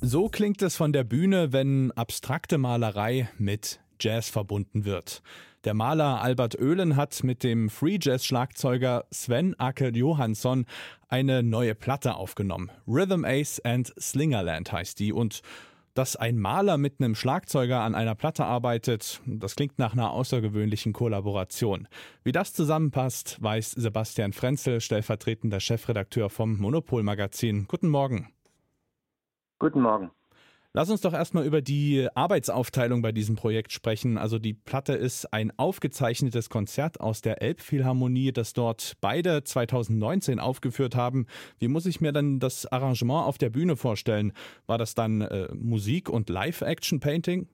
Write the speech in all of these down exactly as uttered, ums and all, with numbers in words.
So klingt es von der Bühne, wenn abstrakte Malerei mit Jazz verbunden wird. Der Maler Albert Oehlen hat mit dem Free-Jazz-Schlagzeuger Sven-Åke Johansson eine neue Platte aufgenommen. Rhythm Ace and Slingerland heißt die. Und dass ein Maler mit einem Schlagzeuger an einer Platte arbeitet, das klingt nach einer außergewöhnlichen Kollaboration. Wie das zusammenpasst, weiß Sebastian Frenzel, stellvertretender Chefredakteur vom Monopol-Magazin. Guten Morgen. Guten Morgen. Lass uns doch erstmal über die Arbeitsaufteilung bei diesem Projekt sprechen. Also die Platte ist ein aufgezeichnetes Konzert aus der Elbphilharmonie, das dort beide zweitausendneunzehn aufgeführt haben. Wie muss ich mir dann das Arrangement auf der Bühne vorstellen? War das dann äh, Musik und Live-Action-Painting?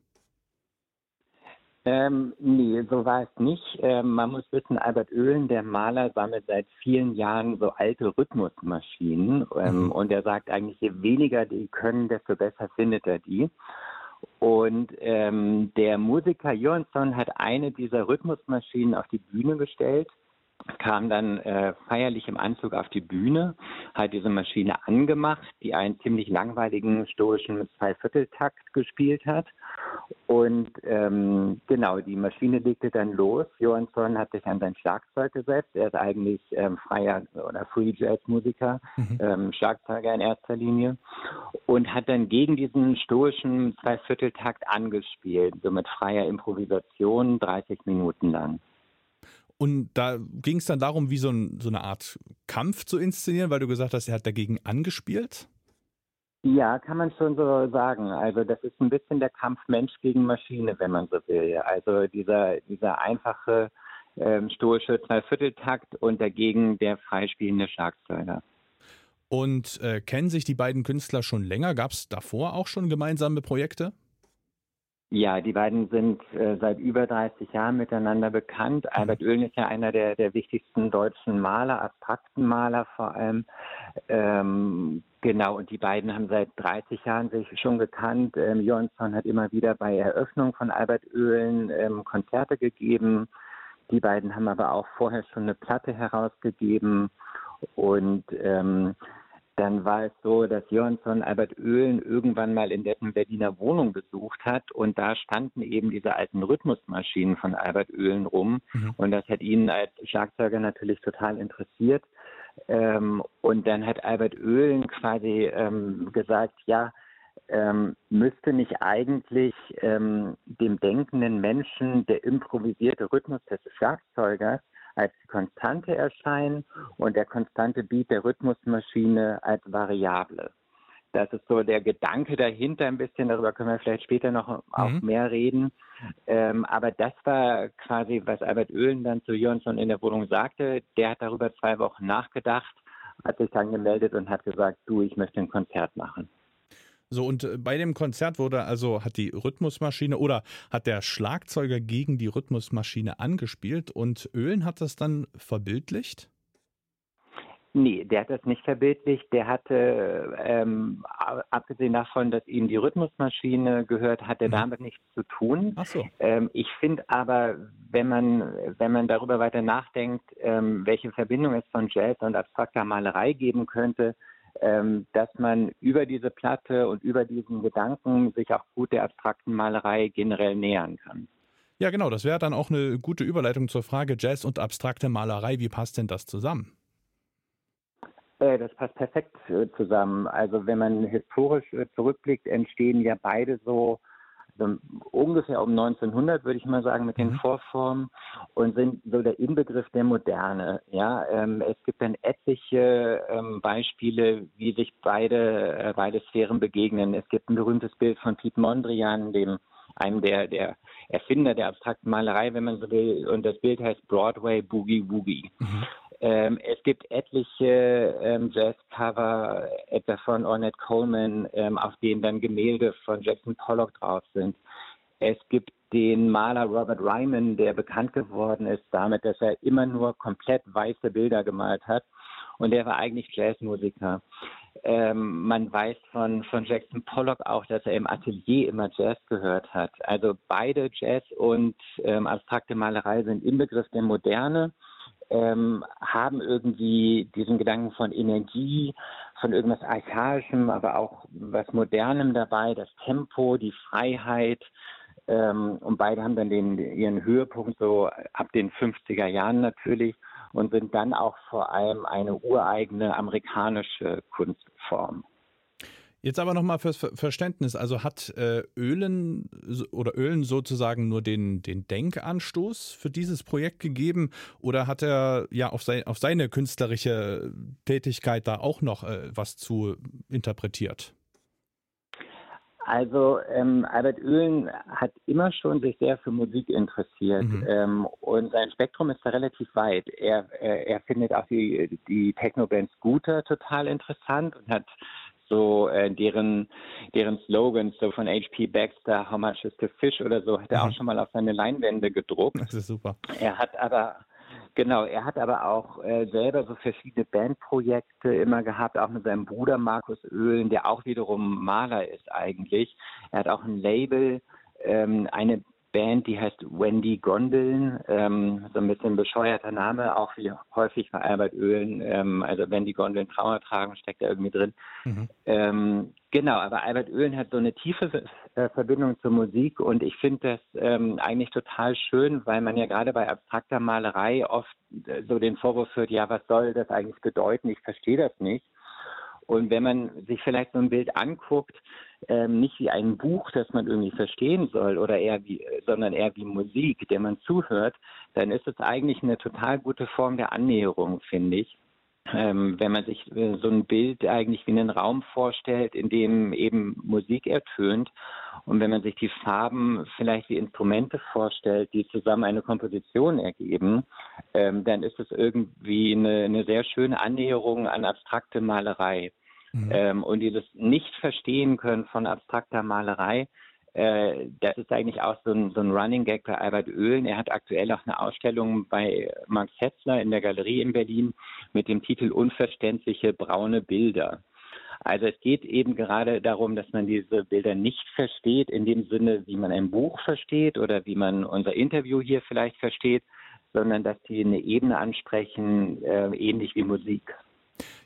Ähm, nee, so war es nicht. Ähm, man muss wissen, Albert Oehlen, der Maler, sammelt seit vielen Jahren so alte Rhythmusmaschinen. Ähm, mhm. Und er sagt eigentlich, je weniger die können, desto besser findet er die. Und ähm, der Musiker Johansson hat eine dieser Rhythmusmaschinen auf die Bühne gestellt, kam dann äh, feierlich im Anzug auf die Bühne, hat diese Maschine angemacht, die einen ziemlich langweiligen stoischen Zweivierteltakt gespielt hat. Und ähm, genau, die Maschine legte dann los. Johansson hat sich an sein Schlagzeug gesetzt. Er ist eigentlich ähm, freier oder Free-Jazz-Musiker, mhm. ähm, Schlagzeuger in erster Linie. Und hat dann gegen diesen stoischen Zweivierteltakt angespielt, so mit freier Improvisation, dreißig Minuten lang. Und da ging es dann darum, wie so, ein, so eine Art Kampf zu inszenieren, weil du gesagt hast, er hat dagegen angespielt? Ja, kann man schon so sagen. Also das ist ein bisschen der Kampf Mensch gegen Maschine, wenn man so will. Also dieser, dieser einfache ähm, stoische Zweivierteltakt und dagegen der freispielende Schlagzeuger. Und äh, kennen sich die beiden Künstler schon länger? Gab es davor auch schon gemeinsame Projekte? Ja, die beiden sind äh, seit über dreißig Jahren miteinander bekannt. Albert Oehlen ist ja einer der, der wichtigsten deutschen Maler, abstrakten Maler vor allem. Ähm, genau, und die beiden haben seit dreißig Jahren sich schon gekannt. Ähm, Johansson hat immer wieder bei Eröffnung von Albert Oehlen ähm, Konzerte gegeben. Die beiden haben aber auch vorher schon eine Platte herausgegeben. Und ähm, Dann war es so, dass Johansson Albert Oehlen irgendwann mal in dessen Berliner Wohnung besucht hat und da standen eben diese alten Rhythmusmaschinen von Albert Oehlen rum mhm. und das hat ihn als Schlagzeuger natürlich total interessiert ähm, und dann hat Albert Oehlen quasi ähm, gesagt, ja, Ähm, müsste nicht eigentlich ähm, dem denkenden Menschen der improvisierte Rhythmus des Schlagzeugers als Konstante erscheinen und der konstante Beat der Rhythmusmaschine als Variable. Das ist so der Gedanke dahinter ein bisschen, darüber können wir vielleicht später noch mhm. auch mehr reden. Ähm, aber das war quasi, was Albert Oehlen dann zu Johansson in der Wohnung sagte. Der hat darüber zwei Wochen nachgedacht, hat sich dann gemeldet und hat gesagt, du, ich möchte ein Konzert machen. So, und bei dem Konzert wurde also, hat die Rhythmusmaschine oder hat der Schlagzeuger gegen die Rhythmusmaschine angespielt und Oehlen hat das dann verbildlicht? Nee, der hat das nicht verbildlicht. Der hatte, ähm, abgesehen davon, dass ihm die Rhythmusmaschine gehört, hat er damit nichts zu tun. Ach so. Ähm, ich finde aber, wenn man, wenn man darüber weiter nachdenkt, ähm, welche Verbindung es von Jazz und abstrakter Malerei geben könnte, dass man über diese Platte und über diesen Gedanken sich auch gut der abstrakten Malerei generell nähern kann. Ja, genau, das wäre dann auch eine gute Überleitung zur Frage Jazz und abstrakte Malerei. Wie passt denn das zusammen? Äh, das passt perfekt äh, zusammen. Also wenn man historisch äh, zurückblickt, entstehen ja beide so also ungefähr um neunzehnhundert, würde ich mal sagen, mit den mhm. Vorformen und sind so der Inbegriff der Moderne. Ja, ähm, es gibt dann etliche ähm, Beispiele, wie sich beide, äh, beide Sphären begegnen. Es gibt ein berühmtes Bild von Piet Mondrian, dem einem der, der Erfinder der abstrakten Malerei, wenn man so will. Und das Bild heißt Broadway Boogie Woogie. Mhm. Ähm, es gibt etliche ähm, Jazzcover, etwa von Ornette Coleman, ähm, auf denen dann Gemälde von Jackson Pollock drauf sind. Es gibt den Maler Robert Ryman, der bekannt geworden ist damit, dass er immer nur komplett weiße Bilder gemalt hat. Und der war eigentlich Jazzmusiker. Ähm, man weiß von, von Jackson Pollock auch, dass er im Atelier immer Jazz gehört hat. Also beide Jazz und ähm, abstrakte Malerei sind im Begriff der Moderne, ähm, haben irgendwie diesen Gedanken von Energie, von irgendwas Archaischem, aber auch was Modernem dabei, das Tempo, die Freiheit. Ähm, und beide haben dann den, ihren Höhepunkt so ab den fünfziger Jahren natürlich. Und sind dann auch vor allem eine ureigene amerikanische Kunstform. Jetzt aber nochmal fürs Verständnis. Also hat äh, Oehlen oder Oehlen sozusagen nur den, den Denkanstoß für dieses Projekt gegeben? Oder hat er ja auf, sein, auf seine künstlerische Tätigkeit da auch noch äh, was zu interpretiert? Also ähm, Albert Oehlen hat immer schon sich sehr für Musik interessiert, mhm. ähm, und sein Spektrum ist da relativ weit. Er, er, er findet auch die, die Techno-Band Scooter total interessant und hat so äh, deren, deren Slogans, so von H P Baxter, How much is the fish oder so, hat er mhm. auch schon mal auf seine Leinwände gedruckt. Das ist super. Er hat aber... Genau, er hat aber auch äh, selber so verschiedene Bandprojekte immer gehabt, auch mit seinem Bruder Markus Oehlen, der auch wiederum Maler ist eigentlich. Er hat auch ein Label, ähm, eine Band, die heißt Wendy Gondeln, ähm, so ein bisschen bescheuerter Name, auch wie häufig bei Albert Oehlen. Ähm, also Wendy Gondeln, Trauer tragen, steckt da irgendwie drin. Mhm. Ähm, genau, aber Albert Oehlen hat so eine tiefe äh, Verbindung zur Musik und ich finde das ähm, eigentlich total schön, weil man ja gerade bei abstrakter Malerei oft äh, so den Vorwurf hört, ja, was soll das eigentlich bedeuten? Ich verstehe das nicht. Und wenn man sich vielleicht so ein Bild anguckt, ähm, nicht wie ein Buch, das man irgendwie verstehen soll, oder eher wie, sondern eher wie Musik, der man zuhört, dann ist es eigentlich eine total gute Form der Annäherung, finde ich. Ähm, wenn man sich äh, so ein Bild eigentlich wie einen Raum vorstellt, in dem eben Musik ertönt. Und wenn man sich die Farben vielleicht wie Instrumente vorstellt, die zusammen eine Komposition ergeben, ähm, dann ist es irgendwie eine, eine sehr schöne Annäherung an abstrakte Malerei. Mhm. Ähm, und dieses Nicht-Verstehen können von abstrakter Malerei, äh, das ist eigentlich auch so ein, so ein Running Gag bei Albert Oehlen. Er hat aktuell auch eine Ausstellung bei Max Hetzler in der Galerie in Berlin mit dem Titel Unverständliche braune Bilder. Also es geht eben gerade darum, dass man diese Bilder nicht versteht, in dem Sinne, wie man ein Buch versteht oder wie man unser Interview hier vielleicht versteht, sondern dass die eine Ebene ansprechen, äh, ähnlich wie Musik.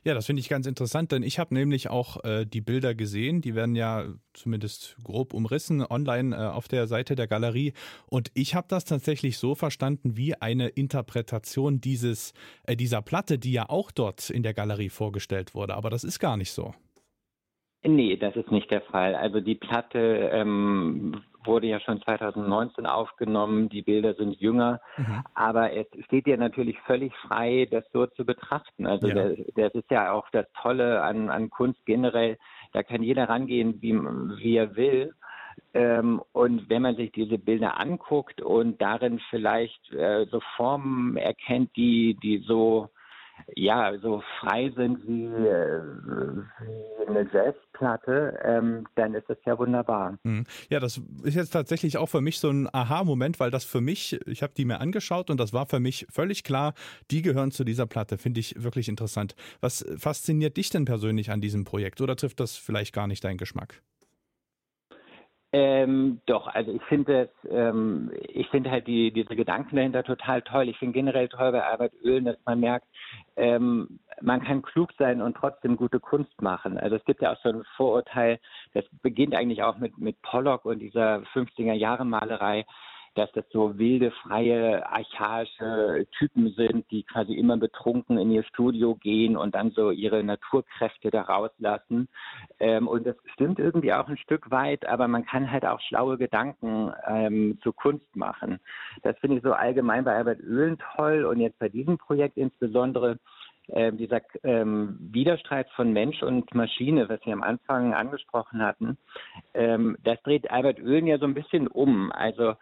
Ja, das finde ich ganz interessant, denn ich habe nämlich auch äh, die Bilder gesehen, die werden ja zumindest grob umrissen online äh, auf der Seite der Galerie und ich habe das tatsächlich so verstanden wie eine Interpretation dieses, äh, dieser Platte, die ja auch dort in der Galerie vorgestellt wurde, aber das ist gar nicht so. Nee, das ist nicht der Fall. Also die Platte ähm, wurde ja schon zweitausendneunzehn aufgenommen, die Bilder sind jünger, mhm. aber es steht ja natürlich völlig frei, das so zu betrachten. Also ja. das, das ist ja auch das Tolle an, an Kunst generell, da kann jeder rangehen, wie, wie er will. Ähm, und wenn man sich diese Bilder anguckt und darin vielleicht äh, so Formen erkennt, die, die so... ja, so frei sind wie, wie eine Jazzplatte, ähm, dann ist das ja wunderbar. Ja, das ist jetzt tatsächlich auch für mich so ein Aha-Moment, weil das für mich, ich habe die mir angeschaut und das war für mich völlig klar, die gehören zu dieser Platte, finde ich wirklich interessant. Was fasziniert dich denn persönlich an diesem Projekt oder trifft das vielleicht gar nicht deinen Geschmack? Ähm, doch, also ich finde ähm, ich finde halt die, diese Gedanken dahinter total toll. Ich finde generell toll bei Albert Oehlen, dass man merkt, ähm, man kann klug sein und trotzdem gute Kunst machen. Also es gibt ja auch so ein Vorurteil, das beginnt eigentlich auch mit, mit Pollock und dieser fünfziger-Jahre-Malerei, dass das so wilde, freie, archaische Typen sind, die quasi immer betrunken in ihr Studio gehen und dann so ihre Naturkräfte da rauslassen. Ähm, und das stimmt irgendwie auch ein Stück weit, aber man kann halt auch schlaue Gedanken ähm, zu Kunst machen. Das finde ich so allgemein bei Albert Oehlen toll und jetzt bei diesem Projekt insbesondere, äh, dieser ähm, Widerstreit von Mensch und Maschine, was Sie am Anfang angesprochen hatten, ähm, das dreht Albert Oehlen ja so ein bisschen um. Also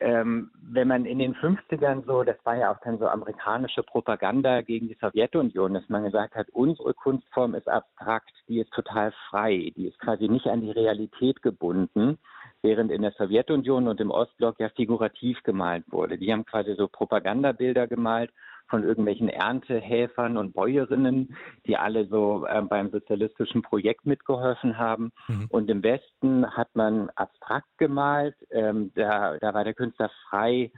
ähm, wenn man in den fünfzigern so, das war ja auch dann so amerikanische Propaganda gegen die Sowjetunion, dass man gesagt hat, unsere Kunstform ist abstrakt, die ist total frei, die ist quasi nicht an die Realität gebunden, während in der Sowjetunion und im Ostblock ja figurativ gemalt wurde. Die haben quasi so Propagandabilder gemalt von irgendwelchen Erntehelfern und Bäuerinnen, die alle so äh, beim sozialistischen Projekt mitgeholfen haben. Mhm. Und im Westen hat man abstrakt gemalt. Ähm, da, da war der Künstler frei,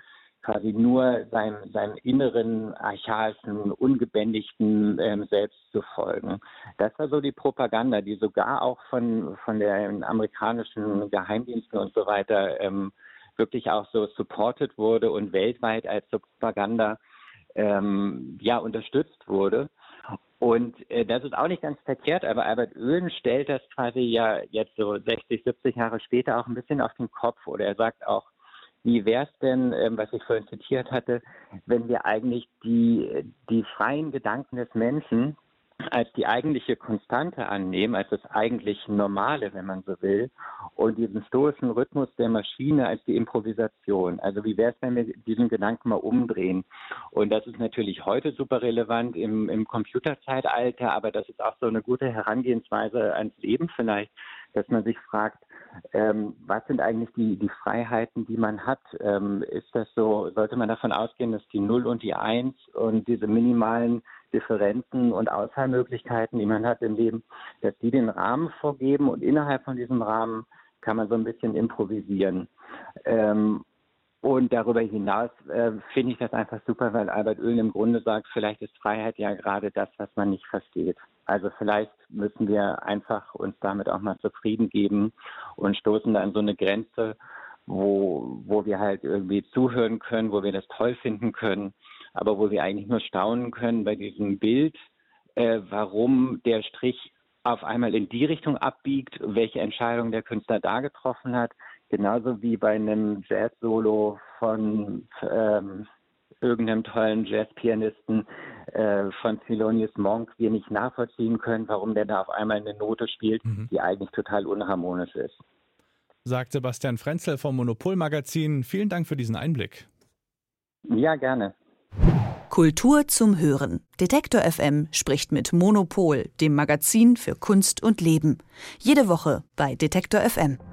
quasi nur seinem, seinem inneren, archaischen, ungebändigten ähm, Selbst zu folgen. Das war so die Propaganda, die sogar auch von, von den amerikanischen Geheimdiensten und so weiter ähm, wirklich auch so supported wurde und weltweit als so Propaganda ähm, ja, unterstützt wurde. Und äh, das ist auch nicht ganz verkehrt, aber Albert Oehlen stellt das quasi ja jetzt so sechzig, siebzig Jahre später auch ein bisschen auf den Kopf. Oder er sagt auch, wie wäre es denn, ähm, was ich vorhin zitiert hatte, wenn wir eigentlich die, die freien Gedanken des Menschen als die eigentliche Konstante annehmen, als das eigentlich Normale, wenn man so will, und diesen stoischen Rhythmus der Maschine als die Improvisation. Also wie wäre es, wenn wir diesen Gedanken mal umdrehen? Und das ist natürlich heute super relevant im, im Computerzeitalter, aber das ist auch so eine gute Herangehensweise ans Leben vielleicht, dass man sich fragt, Ähm, was sind eigentlich die, die Freiheiten, die man hat? Ähm, ist das so, sollte man davon ausgehen, dass die Null und die Eins und diese minimalen Differenzen und Auswahlmöglichkeiten, die man hat im Leben, dass die den Rahmen vorgeben und innerhalb von diesem Rahmen kann man so ein bisschen improvisieren. Ähm, und darüber hinaus äh, finde ich das einfach super, weil Albert Oehlen im Grunde sagt, vielleicht ist Freiheit ja gerade das, was man nicht versteht. Also vielleicht müssen wir einfach uns damit auch mal zufrieden geben und stoßen da an so eine Grenze, wo, wo wir halt irgendwie zuhören können, wo wir das toll finden können, aber wo wir eigentlich nur staunen können bei diesem Bild, äh, warum der Strich auf einmal in die Richtung abbiegt, welche Entscheidung der Künstler da getroffen hat. Genauso wie bei einem Jazz-Solo von ähm, irgendeinem tollen Jazzpianisten äh, von Thelonious Monk wir nicht nachvollziehen können, warum der da auf einmal eine Note spielt, mhm. die eigentlich total unharmonisch ist. Sagt Sebastian Frenzel vom Monopol-Magazin. Vielen Dank für diesen Einblick. Ja, gerne. Kultur zum Hören. Detektor F M spricht mit Monopol, dem Magazin für Kunst und Leben. Jede Woche bei Detektor F M.